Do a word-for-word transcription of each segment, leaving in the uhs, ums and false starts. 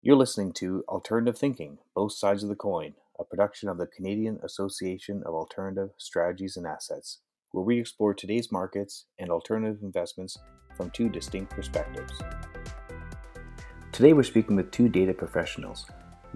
You're listening to Alternative Thinking, Both Sides of the Coin, a production of the Canadian Association of Alternative Strategies and Assets, where we explore today's markets and alternative investments from two distinct perspectives. Today we're speaking with two data professionals,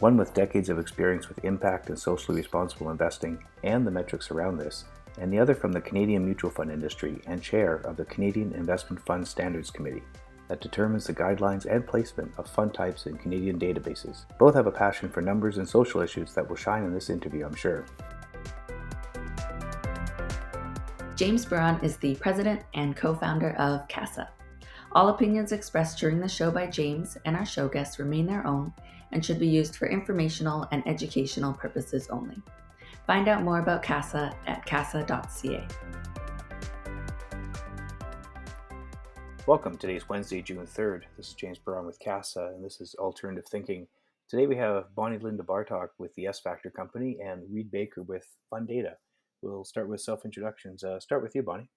one with decades of experience with impact and socially responsible investing and the metrics around this, and the other from the Canadian mutual fund industry and chair of the Canadian Investment Fund Standards Committee, that determines the guidelines and placement of fund types in Canadian databases. Both have a passion for numbers and social issues that will shine in this interview, I'm sure. James Buran is the president and co-founder of CASA. All opinions expressed during the show by James and our show guests remain their own and should be used for informational and educational purposes only. Find out more about CASA at casa dot c a. Welcome. Today is Wednesday, June third. This is James Buran with CASA, and this is Alternative Thinking. Today we have Bonnie Linda Bartok with the S Factor Company and Reid Baker with Fundata. We'll start with self-introductions. Uh, start with you, Bonnie.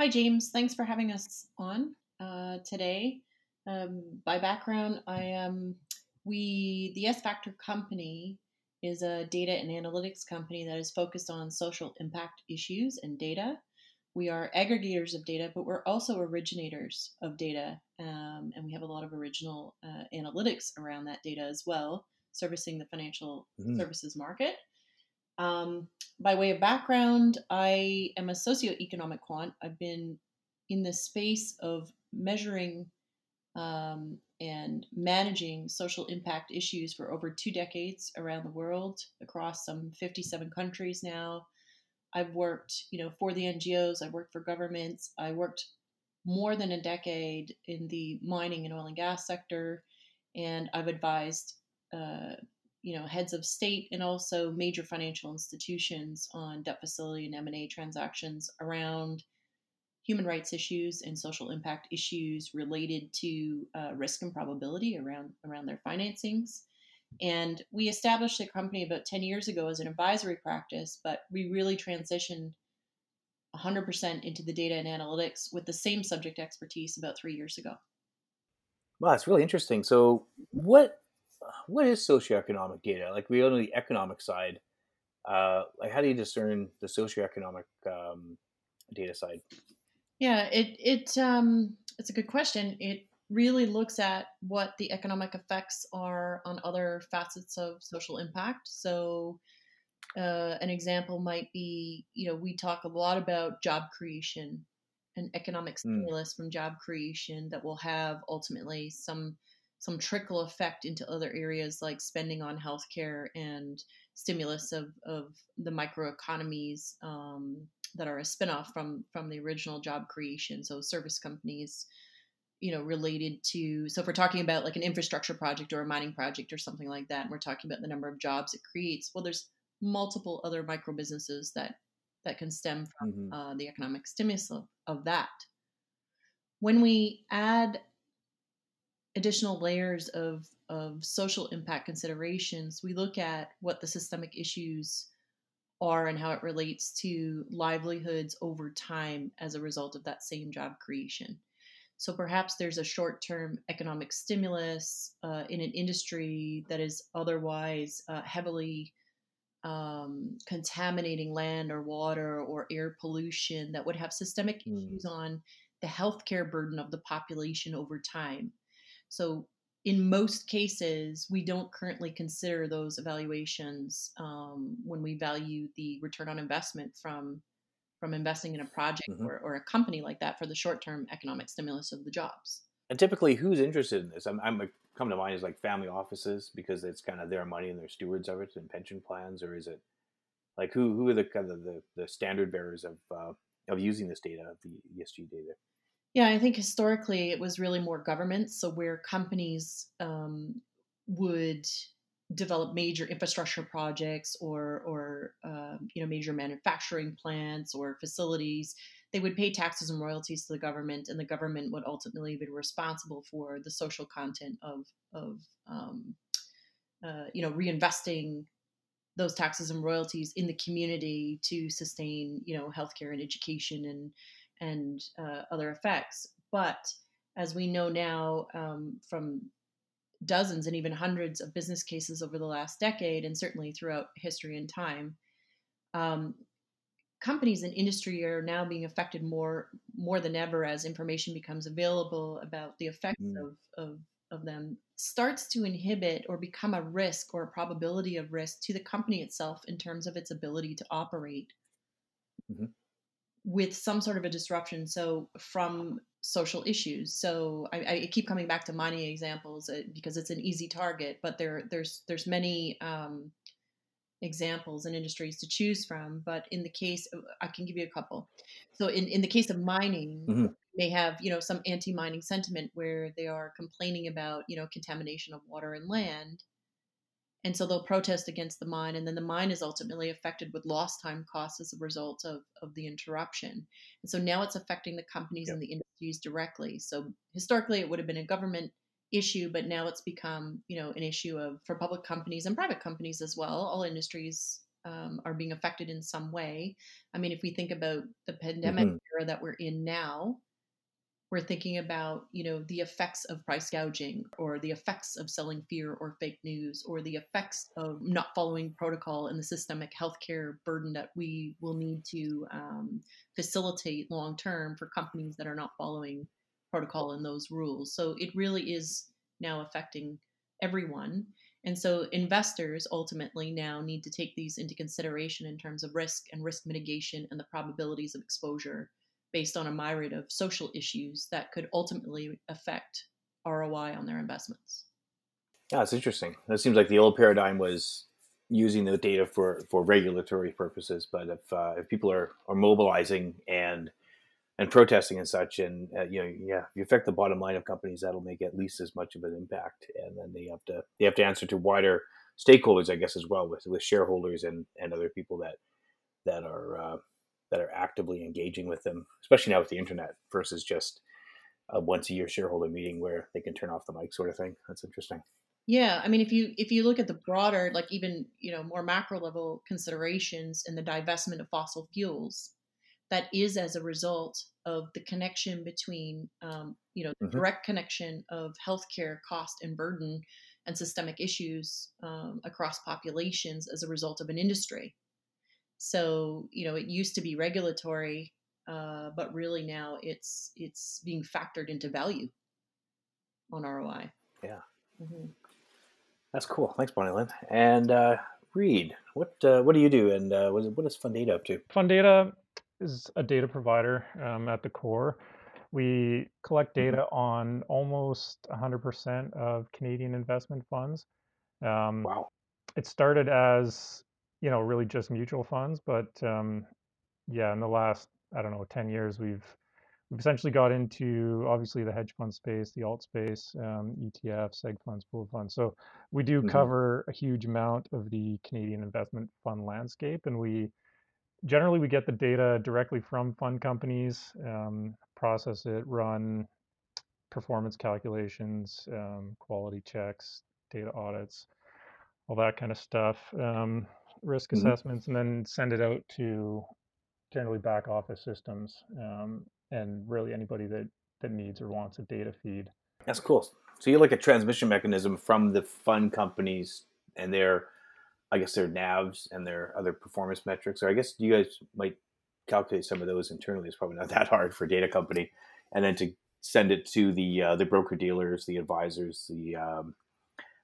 Hi, James. Thanks for having us on uh, today. Um, by background, I am we the S Factor Company is a data and analytics company that is focused on social impact issues and data. We are aggregators of data, but we're also originators of data, um, and we have a lot of original uh, analytics around that data as well, servicing the financial mm. services market. Um, by way of background, I am a socioeconomic quant. I've been in the space of measuring um, and managing social impact issues for over two decades around the world, across some fifty-seven countries now. I've worked, you know, for the N G Os, I've worked for governments, I worked more than a decade in the mining and oil and gas sector, and I've advised, uh, you know, heads of state and also major financial institutions on debt facility and M and A transactions around human rights issues and social impact issues related to uh, risk and probability around, around their financings. And we established the company about ten years ago as an advisory practice, but we really transitioned one hundred percent into the data and analytics with the same subject expertise about three years ago. Wow, that's really interesting. So what what is socioeconomic data? Like, we only the economic side. Uh, like, how do you discern the socioeconomic um, data side? Yeah, it it um, it's a good question. It really looks at what the economic effects are on other facets of social impact. So uh, an example might be, you know, we talk a lot about job creation and economic stimulus mm. from job creation that will have ultimately some some trickle effect into other areas like spending on healthcare and stimulus of, of the microeconomies um, that are a spinoff from, from the original job creation. So service companies, you know, related to, so if we're talking about like an infrastructure project or a mining project or something like that, and we're talking about the number of jobs it creates, well, there's multiple other micro businesses that, that can stem from mm-hmm. uh, the economic stimulus of, of that. When we add additional layers of, of social impact considerations, we look at what the systemic issues are and how it relates to livelihoods over time as a result of that same job creation. So perhaps there's a short-term economic stimulus uh, in an industry that is otherwise uh, heavily um, contaminating land or water or air pollution that would have systemic mm. issues on the healthcare burden of the population over time. So in most cases, we don't currently consider those evaluations um, when we value the return on investment from from investing in a project mm-hmm. or, or a company like that for the short-term economic stimulus of the jobs. And typically, who's interested in this? I'm, I'm come to mind is like family offices, because it's kind of their money and they're stewards of it, and pension plans, or is it like who who are the kind of the, the standard bearers of uh, of using this data, of the E S G data? Yeah, I think historically it was really more governments, so where companies um, would develop major infrastructure projects or, or um, you know, major manufacturing plants or facilities, they would pay taxes and royalties to the government, and the government would ultimately be responsible for the social content of, of um, uh, you know, reinvesting those taxes and royalties in the community to sustain, you know, healthcare and education and, and uh, other effects. But as we know now um, from dozens and even hundreds of business cases over the last decade, and certainly throughout history and time, um, companies and industry are now being affected more more than ever as information becomes available about the effects mm. of, of of them, starts to inhibit or become a risk or a probability of risk to the company itself in terms of its ability to operate mm-hmm. with some sort of a disruption. So from social issues. So I, I keep coming back to mining examples because it's an easy target, but there there's there's many um, examples and industries to choose from. But in the case, I can give you a couple. So in, in the case of mining, mm-hmm. they have, you know, some anti-mining sentiment where they are complaining about, you know, contamination of water and land. And so they'll protest against the mine, and then the mine is ultimately affected with lost time costs as a result of, of the interruption. And so now it's affecting the companies yep. and the industries directly. So historically, it would have been a government issue, but now it's become, you know, an issue of for public companies and private companies as well. All industries um, are being affected in some way. I mean, if we think about the pandemic mm-hmm. era that we're in now, we're thinking about, you know, the effects of price gouging, or the effects of selling fear or fake news, or the effects of not following protocol and the systemic healthcare burden that we will need to um, facilitate long term for companies that are not following protocol and those rules. So it really is now affecting everyone. And so investors ultimately now need to take these into consideration in terms of risk and risk mitigation and the probabilities of exposure, based on a myriad of social issues that could ultimately affect R O I on their investments. Yeah, it's interesting. It seems like the old paradigm was using the data for, for regulatory purposes, but if uh, if people are, are mobilizing and and protesting and such, and uh, you know, yeah, you affect the bottom line of companies, that'll make at least as much of an impact, and then they have to they have to answer to wider stakeholders, I guess, as well, with with shareholders and, and other people that that are. Uh, that are actively engaging with them, especially now with the internet versus just a once a year shareholder meeting where they can turn off the mic sort of thing. That's interesting. Yeah. I mean, if you, if you look at the broader, like even, you know, more macro level considerations in the divestment of fossil fuels, that is as a result of the connection between, um, you know, the mm-hmm. direct connection of healthcare cost and burden and systemic issues um, across populations as a result of an industry. So, you know, it used to be regulatory, uh, but really now it's it's being factored into value on R O I. Yeah. Mm-hmm. That's cool. Thanks, Bonnie Lynn. And uh, Reid, what uh, what do you do, and uh, what, what is Fundata up to? Fundata is a data provider um, at the core. We collect data mm-hmm. on almost one hundred percent of Canadian investment funds. Um, wow. It started as... you know, really just mutual funds. But um, yeah, in the last, I don't know, ten years, we've, we've essentially got into obviously the hedge fund space, the alt space, um, E T Fs, seg funds, pool funds. So we do mm-hmm. cover a huge amount of the Canadian investment fund landscape. And we generally, we get the data directly from fund companies, um, process it, run performance calculations, um, quality checks, data audits, all that kind of stuff. Um, risk mm-hmm. assessments, and then send it out to generally back office systems um, and really anybody that, that needs or wants a data feed. That's cool. So you're like a transmission mechanism from the fund companies and their, I guess, their N A Vs and their other performance metrics. Or I guess you guys might calculate some of those internally. It's probably not that hard for a data company. And then to send it to the uh, the broker dealers, the advisors, the um,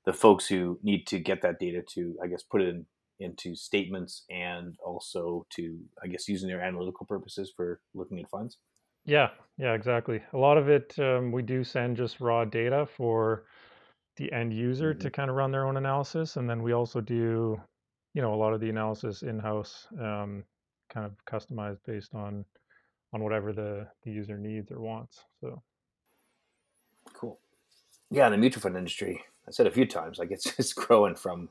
the folks who need to get that data to, I guess, put it in into statements and also to, I guess, using their analytical purposes for looking at funds? Yeah, yeah, exactly. A lot of it, um, we do send just raw data for the end user mm-hmm. to kind of run their own analysis. And then we also do, you know, a lot of the analysis in-house, um, kind of customized based on on whatever the, the user needs or wants. So cool. Yeah, in the mutual fund industry, I said a few times, like it's it's growing from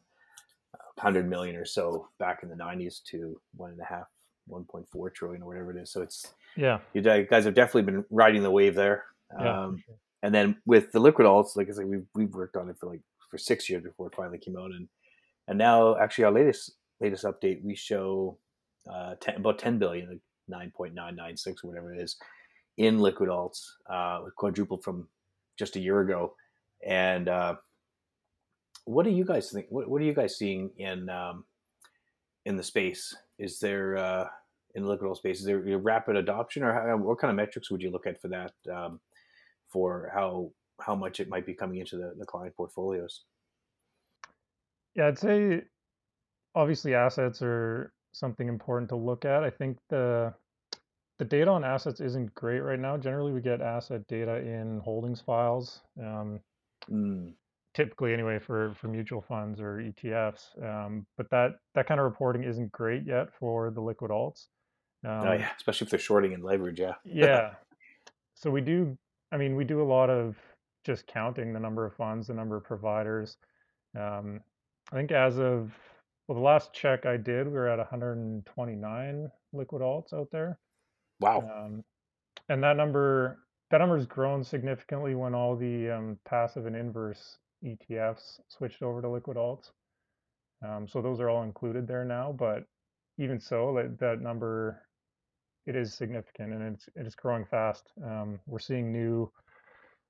one hundred million or so back in the nineties to one and a half, one point four trillion or whatever it is. So it's, yeah, you guys have definitely been riding the wave there. Yeah, um, sure. And then with the liquid alts, like I said, we've, we've worked on it for like for six years before it finally came out. And, and now actually our latest, latest update, we show uh, ten, about ten billion, like nine point nine nine six or whatever it is in liquid alts, uh, quadrupled from just a year ago. And, uh, what do you guys think? What, what are you guys seeing in um, in the space? Is there uh, in the liquid oil space? Is there rapid adoption, or how, what kind of metrics would you look at for that? Um, for how how much it might be coming into the, the client portfolios? Yeah, I'd say obviously assets are something important to look at. I think the the data on assets isn't great right now. Generally, we get asset data in holdings files, um, mm. typically anyway for, for mutual funds or E T Fs. Um, but that that kind of reporting isn't great yet for the liquid alts. Um, oh yeah, especially if they're shorting and leverage. Yeah. yeah. So we do. I mean, we do a lot of just counting the number of funds, the number of providers. Um, I think as of well, the last check I did, we were at one hundred twenty-nine liquid alts out there. Wow. Um, and that number that number's grown significantly when all the um, passive and inverse E T Fs switched over to liquid alts. Um, so those are all included there now. But even so, that, that number, it is significant and it's it is growing fast. Um, we're seeing new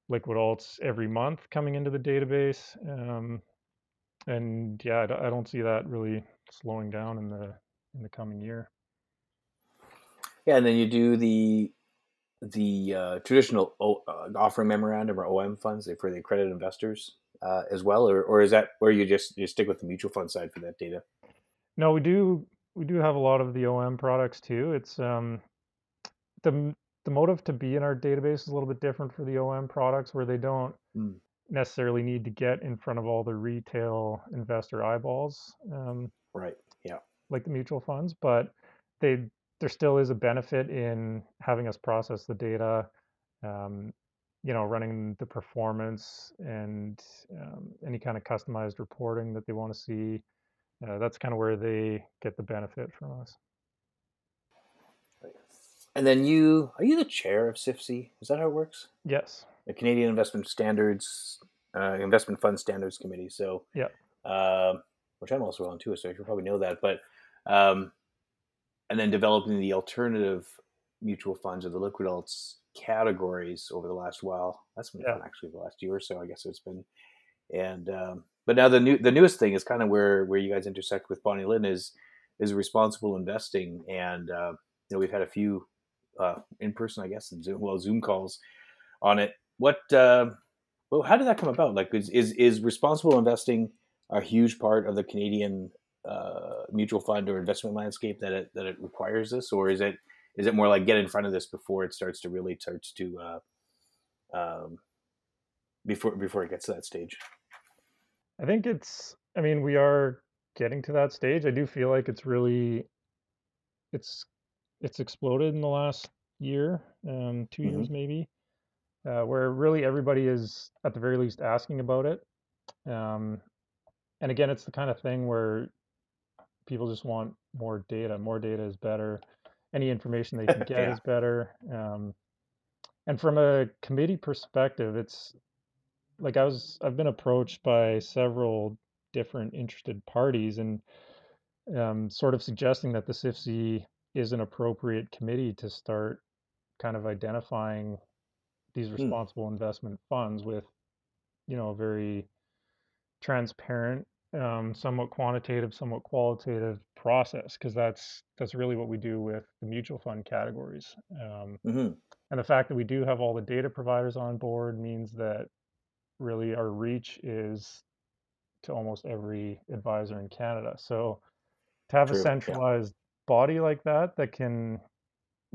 liquid alts every month coming into the database. Um, and yeah, I, I don't see that really slowing down in the in the coming year. Yeah, and then you do the the uh, traditional o, uh, offering memorandum or O M funds for the accredited investors uh, as well, or or is that where you just you stick with the mutual fund side for that data? No, we do we do have a lot of the O M products too. It's um, the the motive to be in our database is a little bit different for the O M products, where they don't mm. necessarily need to get in front of all the retail investor eyeballs. Um, right. Yeah. Like the mutual funds, but they. There still is a benefit in having us process the data, um, you know, running the performance and um, any kind of customized reporting that they want to see. Uh, that's kind of where they get the benefit from us. And then you, are you the chair of Cifsi? Is that how it works? Yes. The Canadian Investment Standards, uh, Investment Fund Standards Committee. So, yeah, uh, which I'm also on too, so you probably know that, but, um, and then developing the alternative mutual funds or the liquid alts categories over the last while. That's been yeah. fun, actually, the last year or so, I guess it's been. And um, but now the new the newest thing is kind of where, where you guys intersect with Bonnie Lynn is is responsible investing. And uh, you know, we've had a few uh, in person, I guess, and Zoom, well Zoom calls on it. What? Uh, well, how did that come about? Like, is is, is responsible investing a huge part of the Canadian Uh, mutual fund or investment landscape that it that it requires this, or is it is it more like get in front of this before it starts to really starts to uh, um, before before it gets to that stage? I think it's. I mean, we are getting to that stage. I do feel like it's really it's it's exploded in the last year, um, two mm-hmm. years maybe, uh, where really everybody is at the very least asking about it. Um, and again, it's the kind of thing where people just want more data. More data is better. Any information they can get yeah. is better. Um, and from a committee perspective, it's like I was, I've been approached by several different interested parties and um, sort of suggesting that the Cifsi is an appropriate committee to start kind of identifying these responsible mm. investment funds with, you know, very transparent, Um, somewhat quantitative, somewhat qualitative process, because that's that's really what we do with the mutual fund categories. Um, mm-hmm. And the fact that we do have all the data providers on board means that really our reach is to almost every advisor in Canada. So to have True. a centralized yeah. body like that that can,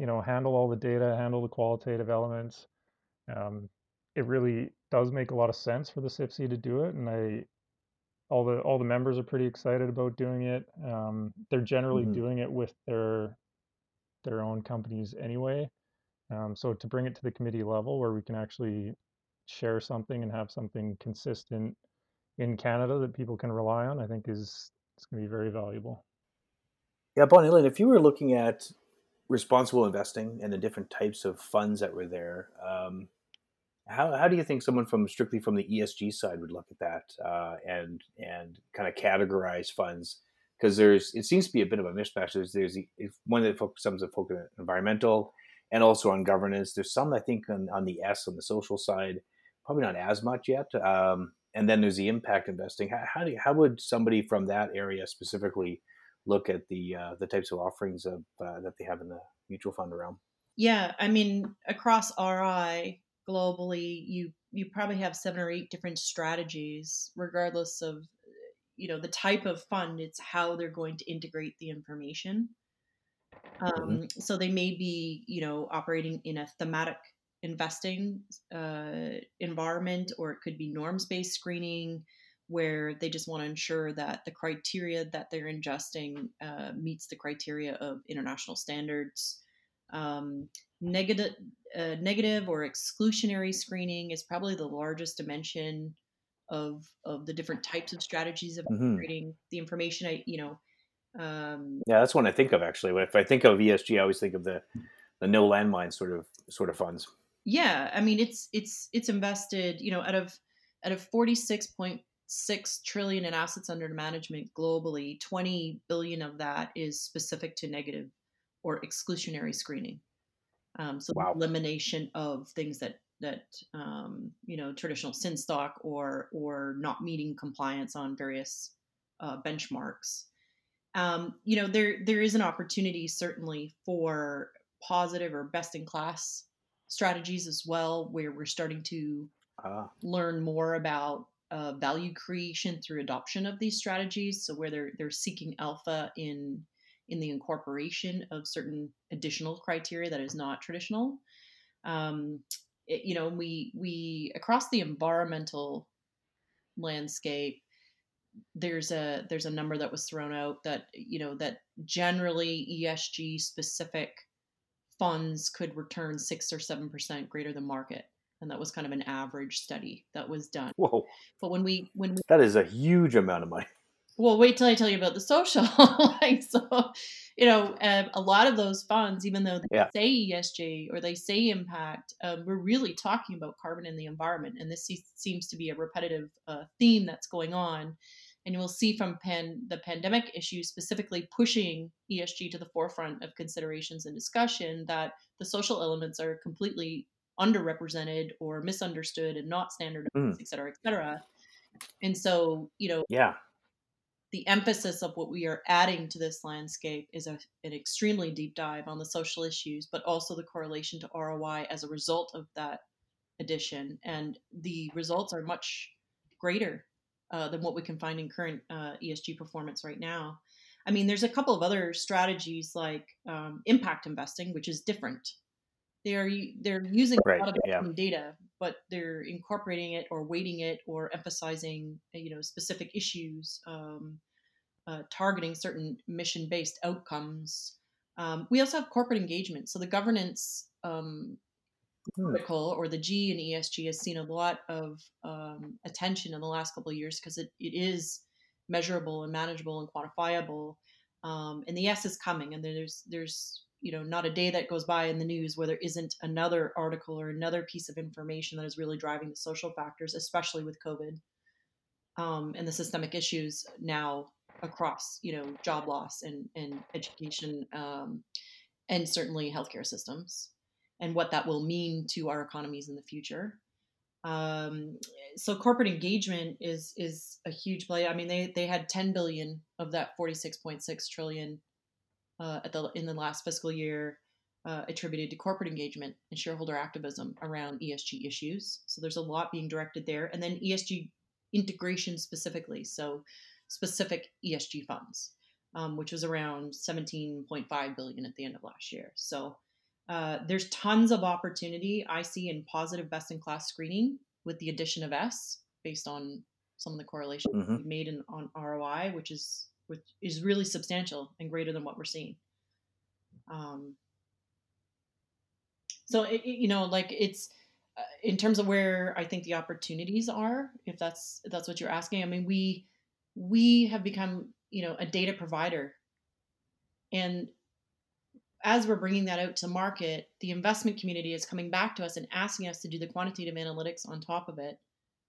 you know, handle all the data, handle the qualitative elements, um, it really does make a lot of sense for the Cifsi to do it, and I. All the all the members are pretty excited about doing it. Um, they're generally mm-hmm. doing it with their their own companies anyway. Um, so to bring it to the committee level where we can actually share something and have something consistent in Canada that people can rely on, I think is it's going to be very valuable. Yeah, Bonnie Lynn, if you were looking at responsible investing and the different types of funds that were there, um, How how do you think someone from strictly from the E S G side would look at that uh, and and kind of categorize funds? Because there's it seems to be a bit of a mismatch. There's there's the, if one that focuses on focus on environmental and also on governance. There's some I think on, on the S on the social side, probably not as much yet. Um, and then there's the impact investing. How, how do you, how would somebody from that area specifically look at the uh, the types of offerings of uh, that they have in the mutual fund realm? Yeah, I mean, across R I globally, you you probably have seven or eight different strategies, regardless of, you know, the type of fund. It's how they're going to integrate the information. Um, mm-hmm. So they may be, you know, operating in a thematic investing uh, environment, or it could be norms-based screening, where they just want to ensure that the criteria that they're ingesting uh, meets the criteria of international standards. Um, negative, uh, negative or exclusionary screening is probably the largest dimension of of the different types of strategies of mm-hmm. creating the information. I, you know, um, yeah, that's one I think of actually. If I think of E S G, I always think of the the no landmine sort of sort of funds. Yeah, I mean, it's it's it's invested. You know, out of out of forty-six point six trillion in assets under management globally, twenty billion of that is specific to negative or exclusionary screening. Um, so wow. the elimination of things that, that um, you know, traditional sin stock or, or not meeting compliance on various uh, benchmarks. Um, you know, there, there is an opportunity certainly for positive or best in class strategies as well, where we're starting to ah. learn more about uh, value creation through adoption of these strategies. So where they're, they're seeking alpha in, in the incorporation of certain additional criteria that is not traditional. Um, it, you know, we, we, across the environmental landscape, there's a, there's a number that was thrown out that, you know, that generally E S G specific funds could return six or seven percent greater than market. And that was kind of an average study that was done. Whoa. But when we, when we, that is a huge amount of money. Well, wait till I tell you about the social. like, so, you know, um, a lot of those funds, even though they yeah. say E S G or they say impact, um, we're really talking about carbon and the environment. And this se- seems to be a repetitive uh, theme that's going on. And you will see from pan- the pandemic issue specifically pushing E S G to the forefront of considerations and discussion, that the social elements are completely underrepresented or misunderstood and not standardized, mm. et cetera, et cetera. And so, you know, yeah. the emphasis of what we are adding to this landscape is a, an extremely deep dive on the social issues, but also the correlation to R O I as a result of that addition. And the results are much greater uh, than what we can find in current uh, E S G performance right now. I mean, there's a couple of other strategies like um, impact investing, which is different. They're they're using right, a lot of yeah. data, but they're incorporating it or weighting it or emphasizing, you know, specific issues, um, uh, targeting certain mission-based outcomes. Um, we also have corporate engagement. So the governance um, vertical or the G in E S G has seen a lot of um, attention in the last couple of years because it, it is measurable and manageable and quantifiable. Um, and the S is coming, and there's there's you know, not a day that goes by in the news where there isn't another article or another piece of information that is really driving the social factors, especially with COVID um, and the systemic issues now across, you know, job loss and, and education um, and certainly healthcare systems and what that will mean to our economies in the future. Um, so corporate engagement is is a huge play. I mean, they they had ten billion of that forty-six point six trillion Uh, at the in the last fiscal year uh, attributed to corporate engagement and shareholder activism around E S G issues. So there's a lot being directed there. And then E S G integration specifically, so specific E S G funds, um, which was around seventeen point five billion at the end of last year. So uh, there's tons of opportunity I see in positive best-in-class screening with the addition of S based on some of the correlations mm-hmm. we've made in, on R O I, which is which is really substantial and greater than what we're seeing. Um, so, it, you know, like it's uh, in terms of where I think the opportunities are, if that's, if that's what you're asking. I mean, we, we have become, you know, a data provider, and as we're bringing that out to market, the investment community is coming back to us and asking us to do the quantitative analytics on top of it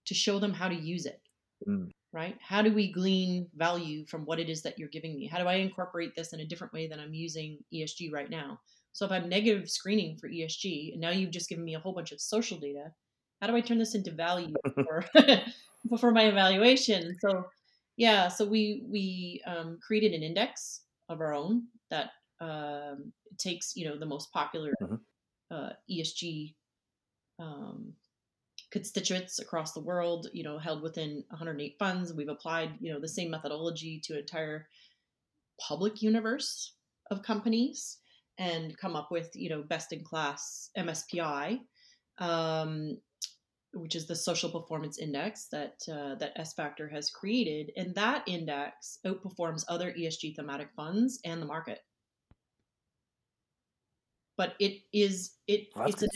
to show them how to use it. Mm. Right? How do we glean value from what it is that you're giving me? How do I incorporate this in a different way than I'm using E S G right now? So if I'm negative screening for E S G, and now you've just given me a whole bunch of social data, how do I turn this into value for for my evaluation. So yeah, so we we um, created an index of our own that um, takes, you know, the most popular mm-hmm. uh, E S G um, constituents across the world, you know, held within one hundred eight funds. We've applied, you know, the same methodology to an entire public universe of companies and come up with, you know, best in class M S P I, um, which is the social performance index that uh, that S Factor has created. And that index outperforms other E S G thematic funds and the market. But it is, it, well, it's, a,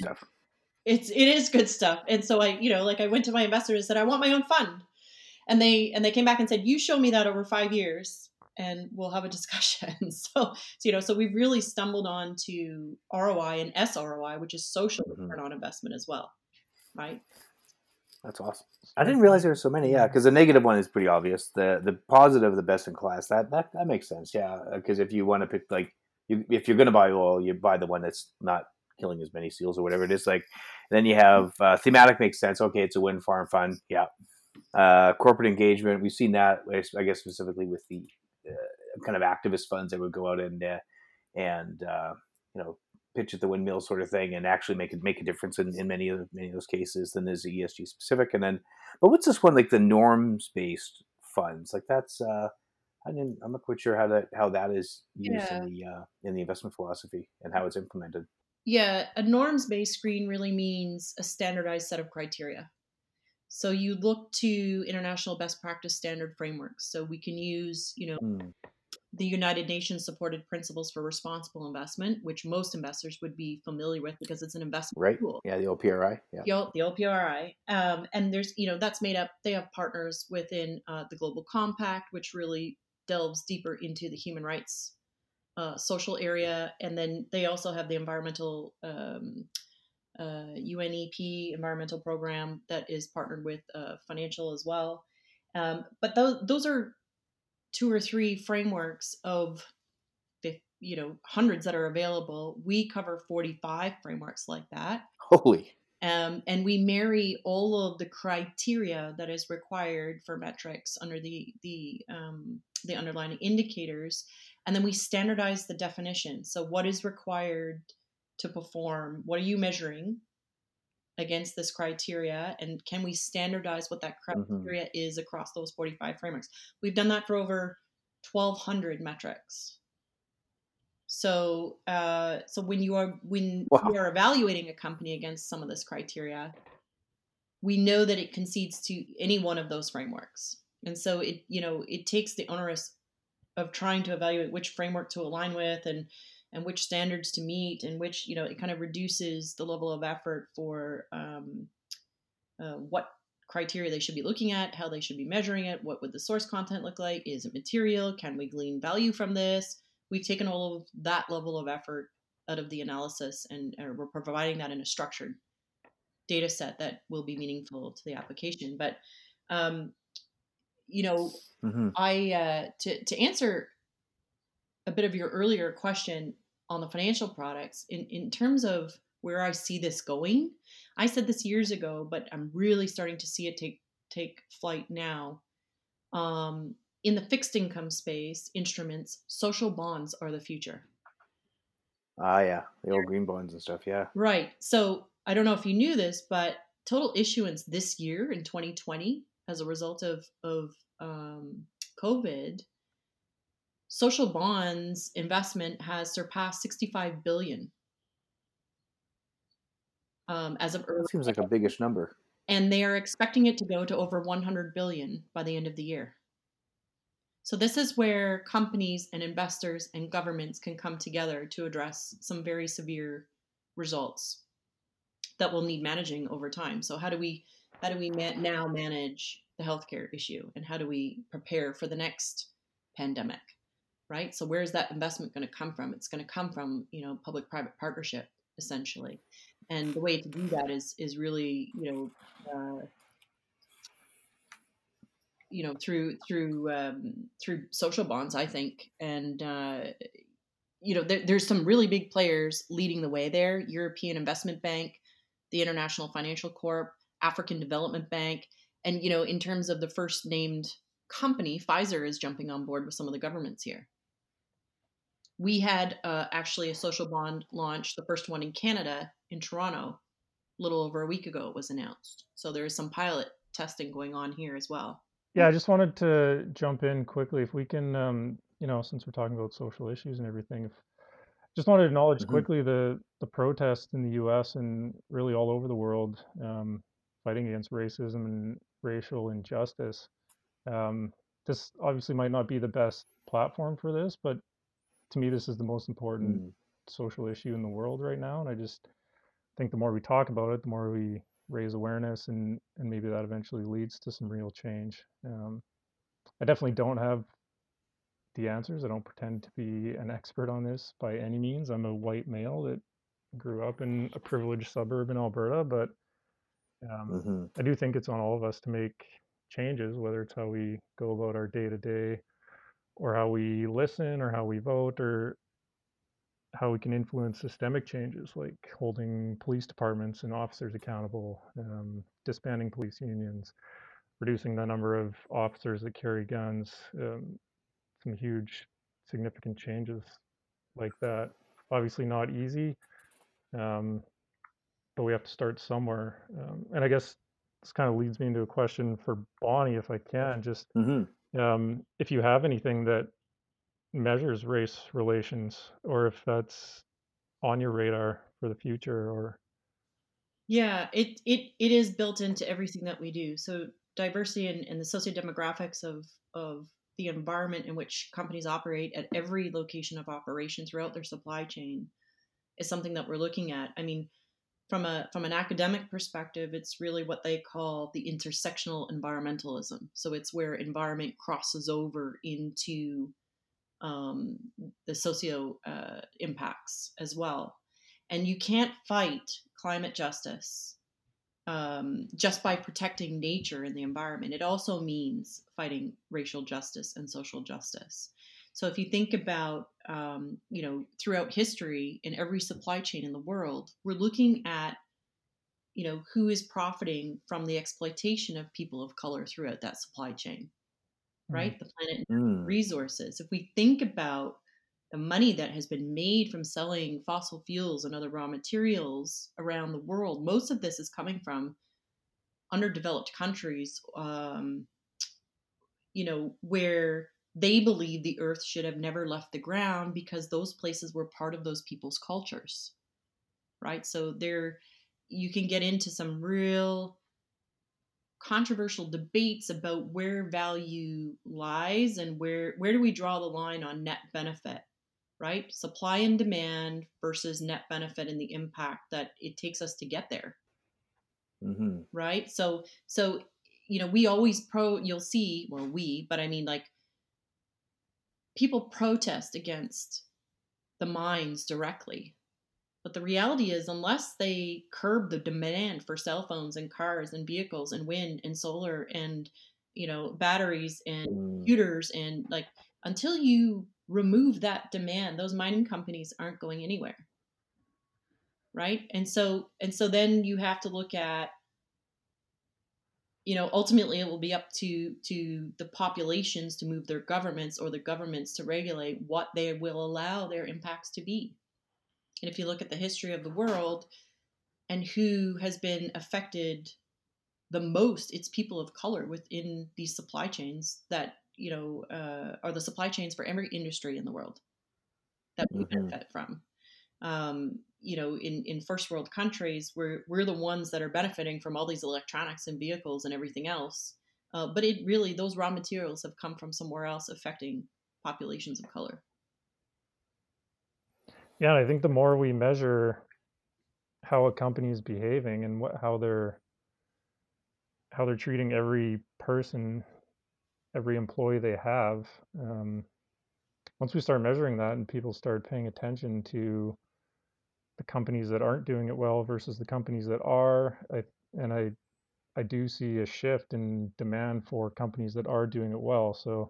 it's, it is good stuff. And so I, you know, like I went to my investor and said, I want my own fund. And they, and they came back and said, you show me that over five years and we'll have a discussion. So, so you know, so we've really stumbled on to R O I and S R O I, which is social mm-hmm. return on investment as well. Right. That's awesome. I didn't realize there were so many. Yeah, because the negative one is pretty obvious. The the positive, the best in class, that that, that makes sense. Yeah, because if you want to pick, like, you, if you're going to buy oil, you buy the one that's not killing as many seals or whatever it is. Like, then you have uh, thematic makes sense. Okay, it's a wind farm fund. Yeah, uh, corporate engagement. We've seen that. I guess specifically with the uh, kind of activist funds that would go out and uh, and uh, you know. pitch at the windmill sort of thing and actually make it make a difference in, in many of many of those cases than is E S G specific. And then, but what's this one, like the norms based funds? Like that's uh I didn't I'm not quite sure how that how that is used yeah. in the uh in the investment philosophy and how it's implemented. Yeah, a norms based screen really means a standardized set of criteria. So you look to international best practice standard frameworks. So we can use, you know, mm. the United Nations supported principles for responsible investment, which most investors would be familiar with because it's an investment right. tool. Yeah, the O P R I. Yeah. The, o- the O P R I. Um, and there's, you know, that's made up. They have partners within uh, the Global Compact, which really delves deeper into the human rights uh, social area. And then they also have the environmental um, uh, U N E P environmental program that is partnered with uh, financial as well. Um, but those those are two or three frameworks of the, you know, hundreds that are available. We cover forty-five frameworks like that. Holy. Um, and we marry all of the criteria that is required for metrics under the, the, um, the underlying indicators. And then we standardize the definition. So what is required to perform? What are you measuring against this criteria, and can we standardize what that criteria mm-hmm. is across those forty-five frameworks? We've done that for over twelve hundred metrics. So, uh, so when you are when wow. you are evaluating a company against some of this criteria, we know that it concedes to any one of those frameworks, and so it you know it takes the onerous of trying to evaluate which framework to align with and. and which standards to meet, and which, you know, it kind of reduces the level of effort for um, uh, what criteria they should be looking at, how they should be measuring it, what would the source content look like, is it material, can we glean value from this? We've taken all of that level of effort out of the analysis, and uh, we're providing that in a structured data set that will be meaningful to the application. But, um, you know, mm-hmm. I uh, to, to answer a bit of your earlier question on the financial products in, in terms of where I see this going. I said this years ago, but I'm really starting to see it take, take flight now. Um, in the fixed income space, instruments, social bonds are the future. Ah, yeah. The old green bonds and stuff. Yeah. Right. So I don't know if you knew this, but total issuance this year in twenty twenty, as a result of, of um, COVID, social bonds investment has surpassed sixty-five billion um, as of early. That seems like a biggish number. And they are expecting it to go to over one hundred billion by the end of the year. So this is where companies and investors and governments can come together to address some very severe results that will need managing over time. So how do we how do we ma- now manage the healthcare issue, and how do we prepare for the next pandemic? Right? So where's that investment going to come from? It's going to come from, you know, public-private partnership, essentially. And the way to do that is is really, you know, uh, you know, through through um, through social bonds, I think. And uh, you know, there, there's some really big players leading the way there: European Investment Bank, the International Financial Corp, African Development Bank. And, you know, in terms of the first named company, Pfizer is jumping on board with some of the governments here. We had uh, actually a social bond launch, the first one in Canada, in Toronto, a little over a week ago it was announced. So there is some pilot testing going on here as well. Yeah, I just wanted to jump in quickly. If we can, um, you know, since we're talking about social issues and everything, if, just want to acknowledge mm-hmm. quickly the, the protests in the U S and really all over the world, um, fighting against racism and racial injustice. Um, this obviously might not be the best platform for this, but to me, this is the most important mm. social issue in the world right now. And I just think the more we talk about it, the more we raise awareness, and, and maybe that eventually leads to some real change. Um, I definitely don't have the answers. I don't pretend to be an expert on this by any means. I'm a white male that grew up in a privileged suburb in Alberta, but um, mm-hmm. I do think it's on all of us to make changes, whether it's how we go about our day-to-day, or how we listen, or how we vote, or how we can influence systemic changes, like holding police departments and officers accountable, um, disbanding police unions, reducing the number of officers that carry guns, um, some huge, significant changes like that. Obviously not easy, um, but we have to start somewhere. Um, and I guess this kind of leads me into a question for Bonnie, if I can, just mm-hmm. Um, if you have anything that measures race relations, or if that's on your radar for the future, or. Yeah, it, it, it is built into everything that we do. So diversity and, and the socio-demographics of, of the environment in which companies operate at every location of operation throughout their supply chain is something that we're looking at. I mean, from a from an academic perspective, it's really what they call the intersectional environmentalism. So it's where environment crosses over into um, the socio uh, impacts as well. And you can't fight climate justice um, just by protecting nature and the environment. It also means fighting racial justice and social justice. So if you think about, um, you know, throughout history in every supply chain in the world, we're looking at, you know, who is profiting from the exploitation of people of color throughout that supply chain, right? Mm. The planet and mm. resources. If we think about the money that has been made from selling fossil fuels and other raw materials around the world, most of this is coming from underdeveloped countries, um, you know, where they believe the earth should have never left the ground because those places were part of those people's cultures, right? So there, you can get into some real controversial debates about where value lies and where, where do we draw the line on net benefit, right? Supply and demand versus net benefit and the impact that it takes us to get there, mm-hmm. right? So, so, you know, we always pro, you'll see, well, we, but I mean like, people protest against the mines directly. But the reality is, unless they curb the demand for cell phones and cars and vehicles and wind and solar and, you know, batteries and computers and like, until you remove that demand, those mining companies aren't going anywhere. Right. And so, and so then you have to look at, you know, ultimately it will be up to, to the populations to move their governments or the governments to regulate what they will allow their impacts to be. And if you look at the history of the world and who has been affected the most, it's people of color within these supply chains that, you know, uh, are the supply chains for every industry in the world that we mm-hmm. benefit from. Um, you know, in, in first world countries, we're, we're the ones that are benefiting from all these electronics and vehicles and everything else. Uh, but it really, those raw materials have come from somewhere else affecting populations of color. Yeah, I think the more we measure how a company is behaving and what, how they're, how they're treating every person, every employee they have, um, once we start measuring that and people start paying attention to the companies that aren't doing it well versus the companies that are, I, and I, I do see a shift in demand for companies that are doing it well. So,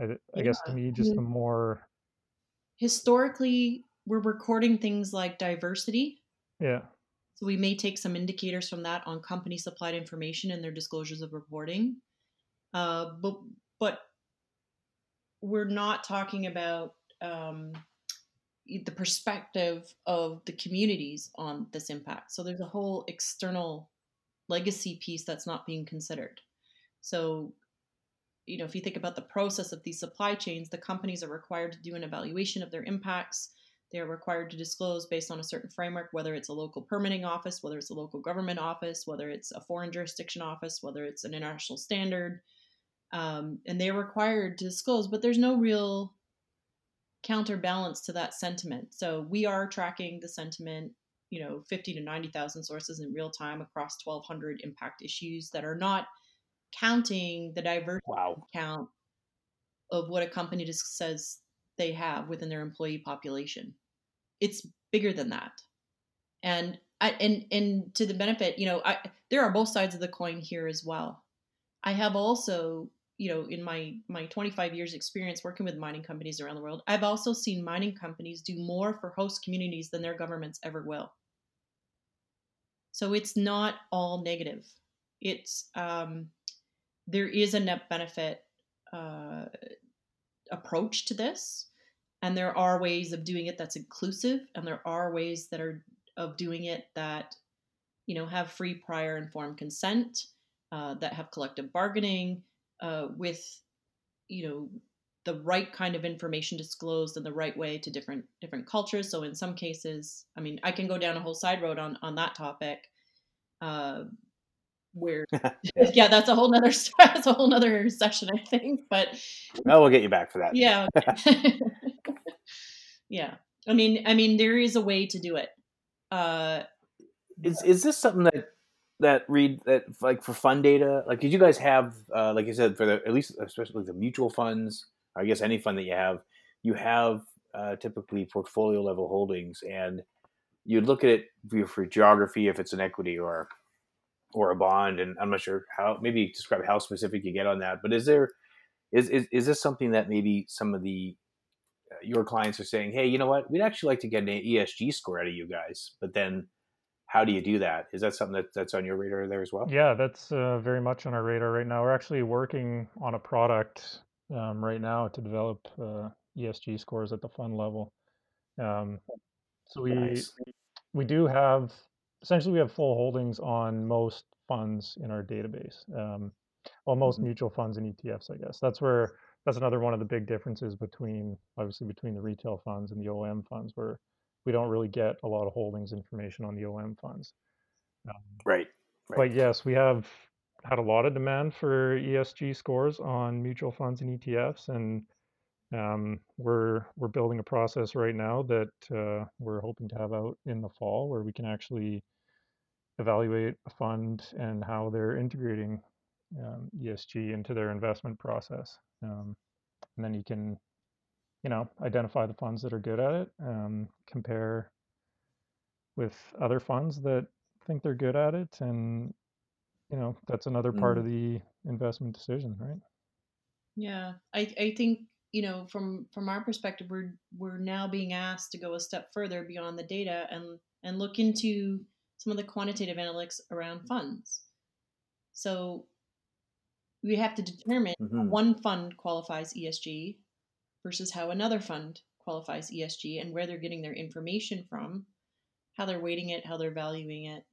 I, I yeah. guess to me, just the more historically we're recording things like diversity, yeah, So we may take some indicators from that on company supplied information and their disclosures of reporting. Uh, but, but we're not talking about um, the perspective of the communities on this impact. So there's a whole external legacy piece that's not being considered. So, you know, if you think about the process of these supply chains, the companies are required to do an evaluation of their impacts. They are required to disclose based on a certain framework, whether it's a local permitting office, whether it's a local government office, whether it's a foreign jurisdiction office, whether it's an international standard. Um, and they're required to disclose, but there's no real counterbalance to that sentiment. So we are tracking the sentiment, you know, fifty to ninety thousand sources in real time across twelve hundred impact issues that are not counting the diversity wow. count of what a company just says they have within their employee population. It's bigger than that. And I, and, and to the benefit, you know, I, there are both sides of the coin here as well. I have also, you know, in my, my twenty-five years experience working with mining companies around the world, I've also seen mining companies do more for host communities than their governments ever will. So it's not all negative. It's, um, there is a net benefit, uh, approach to this. And there are ways of doing it that's inclusive. And there are ways that are of doing it that, you know, have free, prior, informed consent, uh, that have collective bargaining, uh, with, you know, the right kind of information disclosed in the right way to different, different cultures. So in some cases, I mean, I can go down a whole side road on, on that topic, uh, where yeah. yeah that's a whole nother that's a whole nother session I think, but no, we'll get you back for that. Yeah okay. yeah I mean I mean there is a way to do it. uh is is this something that that Reid that like for Fundata, like did you guys have uh like you said for the at least especially the mutual funds, or I guess any fund that you have you have uh typically portfolio level holdings, and you'd look at it for, for geography if it's an equity or or a bond, and I'm not sure how, maybe describe how specific you get on that, but is there, is, is, is this something that maybe some of the, uh, your clients are saying, hey, you know what, we'd actually like to get an E S G score out of you guys, but then how do you do that? Is that something that, that's on your radar there as well? Yeah, that's uh, very much on our radar right now. We're actually working on a product um, right now to develop uh, E S G scores at the fund level. Um, so we, nice. we do have, essentially, we have full holdings on most funds in our database. Um, well, most mm-hmm. mutual funds and E T Fs, I guess. That's where that's another one of the big differences between, obviously, between the retail funds and the O M funds, where we don't really get a lot of holdings information on the O M funds. Um, right. right. But yes, we have had a lot of demand for E S G scores on mutual funds and E T Fs, and um we're we're building a process right now that uh we're hoping to have out in the fall, where we can actually evaluate a fund and how they're integrating um, E S G into their investment process, um, and then you can you know identify the funds that are good at it, um compare with other funds that think they're good at it, and you know that's another part mm. of the investment decision, right? Yeah, I I think you know, from, from our perspective, we're, we're now being asked to go a step further beyond the data and, and look into some of the quantitative analytics around funds. So we have to determine mm-hmm. how one fund qualifies E S G versus how another fund qualifies E S G, and where they're getting their information from, how they're weighting it, how they're valuing it.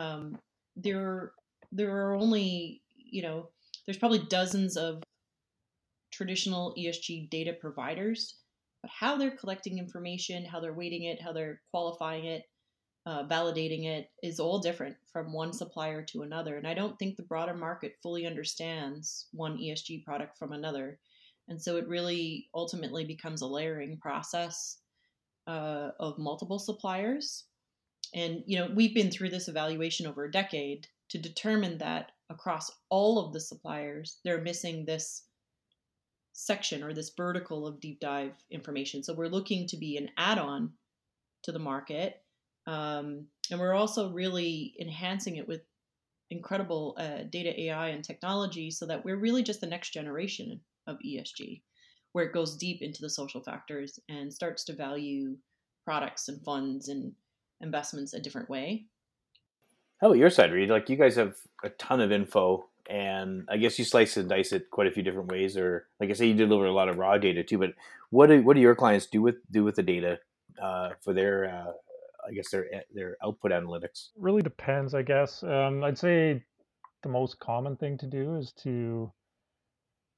Um, there, there are only, you know, there's probably dozens of traditional E S G data providers, but how they're collecting information, how they're weighting it, how they're qualifying it, uh, validating it is all different from one supplier to another. And I don't think the broader market fully understands one E S G product from another. And so it really ultimately becomes a layering process uh, of multiple suppliers. And, you know, we've been through this evaluation over a decade to determine that across all of the suppliers, they're missing this section or this vertical of deep dive information. So we're looking to be an add-on to the market. Um, and we're also really enhancing it with incredible uh, data, A I, and technology, so that we're really just the next generation of E S G, where it goes deep into the social factors and starts to value products and funds and investments a different way. How about your side, Reid? Like, you guys have a ton of info, and I guess you slice and dice it quite a few different ways. Or, like I say, you deliver a lot of raw data too. But what do what do your clients do with do with the data uh, for their, uh, I guess their their output analytics? Really depends, I guess. Um, I'd say the most common thing to do is to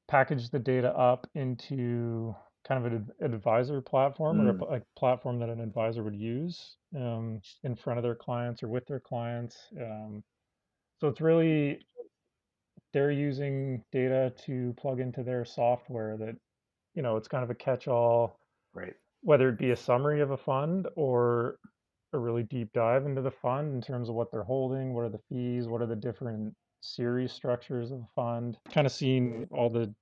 package the data up into kind of an advisor platform mm. or a, a platform that an advisor would use um, in front of their clients or with their clients. Um, so it's really, they're using data to plug into their software that, you know, it's kind of a catch-all, right? Whether it be a summary of a fund or a really deep dive into the fund in terms of what they're holding, what are the fees, what are the different series structures of the fund, kind of seeing all the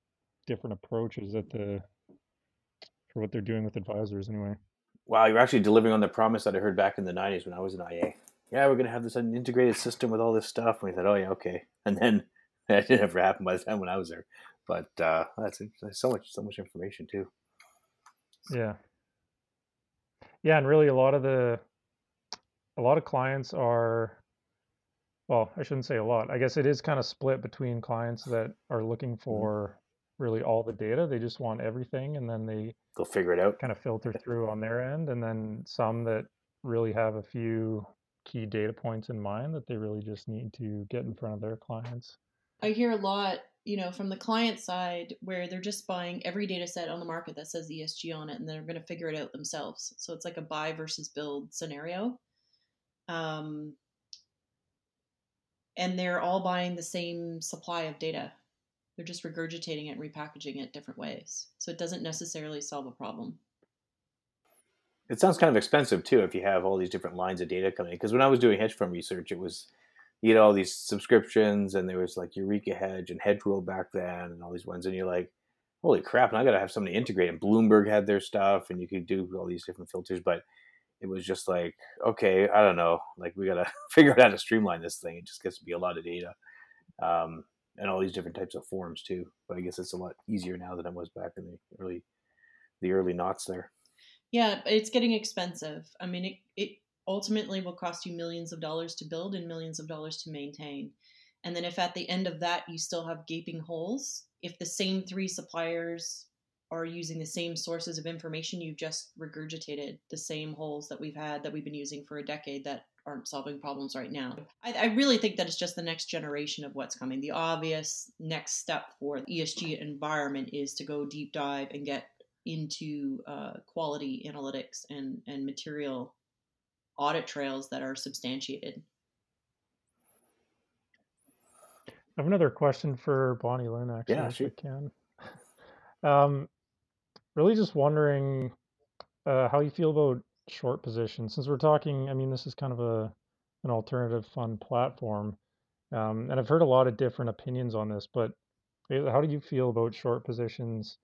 different approaches at the, for what they're doing with advisors anyway. Wow, you're actually delivering on the promise that I heard back in the nineties when I was in I A. Yeah, we're going to have this integrated system with all this stuff. And we thought, oh yeah, okay. And then that didn't ever happen by the time when I was there. But uh, that's, that's so much, so much information too. Yeah. Yeah, and really a lot of the, a lot of clients are, well, I shouldn't say a lot. I guess it is kind of split between clients that are looking for really all the data. They just want everything, and then they they'll figure it out, kind of filter through on their end. And then some that really have a few key data points in mind that they really just need to get in front of their clients. I hear a lot, you know, from the client side where they're just buying every data set on the market that says E S G on it, and they're going to figure it out themselves. So it's like a buy versus build scenario. Um, and they're all buying the same supply of data. They're just regurgitating it and repackaging it different ways. So it doesn't necessarily solve a problem. It sounds kind of expensive too, if you have all these different lines of data coming in. Because when I was doing hedge fund research, it was, you know, all these subscriptions, and there was like Eureka Hedge and Hedgerow back then and all these ones. And you're like, holy crap, and I got to have something to integrate. And Bloomberg had their stuff, and you could do all these different filters. But it was just like, okay, I don't know. Like, we got to figure out how to streamline this thing. It just gets to be a lot of data. Um, And all these different types of forms too, but I guess it's a lot easier now than it was back in the early, the early noughts there. Yeah, it's getting expensive. I mean, it it ultimately will cost you millions of dollars to build and millions of dollars to maintain. And then if at the end of that you still have gaping holes, if the same three suppliers are using the same sources of information, you've just regurgitated the same holes that we've had that we've been using for a decade that aren't solving problems right now. I, I really think that it's just the next generation of what's coming. The obvious next step for the E S G environment is to go deep dive and get into uh, quality analytics and, and material audit trails that are substantiated. I have another question for Bonnie Lynn, actually, yeah, if she... I can. Um, really just wondering uh, how you feel about short position, since we're talking, I mean, this is kind of a an alternative fund platform, um, and I've heard a lot of different opinions on this, but how do you feel about short positions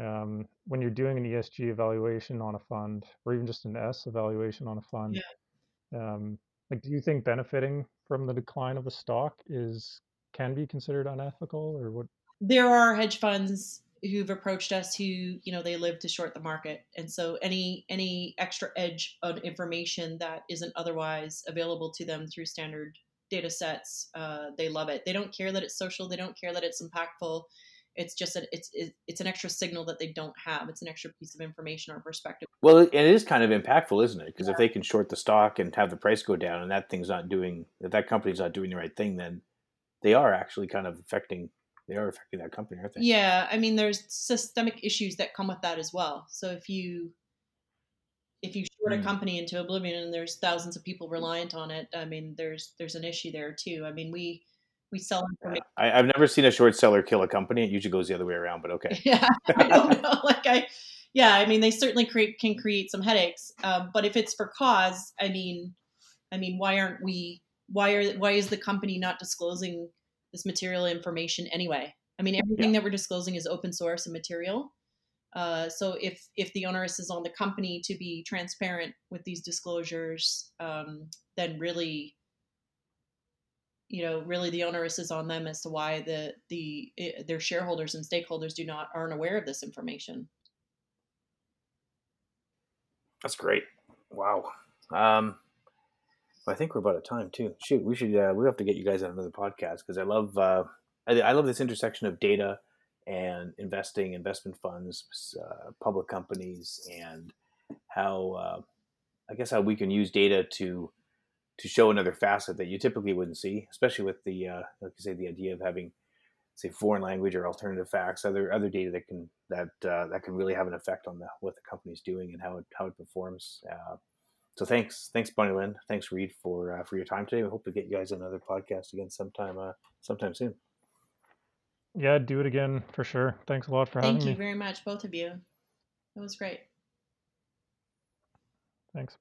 um, when you're doing an E S G evaluation on a fund, or even just an S evaluation on a fund? Yeah. Um, like, do you think benefiting from the decline of a stock is can be considered unethical, or what? There are hedge funds who've approached us who, you know, they live to short the market. And so any any extra edge of information that isn't otherwise available to them through standard data sets, uh, they love it. They don't care that it's social. They don't care that it's impactful. It's just a, it's it's an extra signal that they don't have. It's an extra piece of information or perspective. Well, and it is kind of impactful, isn't it? Because yeah. if they can short the stock and have the price go down, and that thing's not doing, if that company's not doing the right thing, then they are actually kind of affecting They are affecting that company, aren't they? Yeah, I mean, there's systemic issues that come with that as well. So if you if you short mm. a company into oblivion and there's thousands of people reliant on it, I mean, there's there's an issue there too. I mean, we we sell information. Yeah. I, I've never seen a short seller kill a company. It usually goes the other way around, but okay. Yeah, I don't know. Like I, yeah, I mean, they certainly create can create some headaches. Um, but if it's for cause, I mean, I mean, why aren't we? Why are why is the company not disclosing this material information anyway? I mean, everything yeah. that we're disclosing is open source and material. Uh, so if if the onus is on the company to be transparent with these disclosures, um, then really, you know, really the onus is on them as to why the the it, their shareholders and stakeholders do not aren't aware of this information. That's great. Wow. Um, I think we're about out of time too. Shoot, we should uh, we have to get you guys on another podcast because I love uh, I, I love this intersection of data and investing, investment funds, uh, public companies, and how uh, I guess how we can use data to to show another facet that you typically wouldn't see, especially with the uh, like you say, the idea of having say foreign language or alternative facts, other other data that can that uh, that can really have an effect on the what the company's doing and how it how it performs. Uh, So thanks, thanks Bonnie Lynn, thanks Reid for uh, for your time today. We hope to get you guys another podcast again sometime uh, sometime soon. Yeah, do it again for sure. Thanks a lot for having me. Thank you very much, both of you. It was great. Thanks.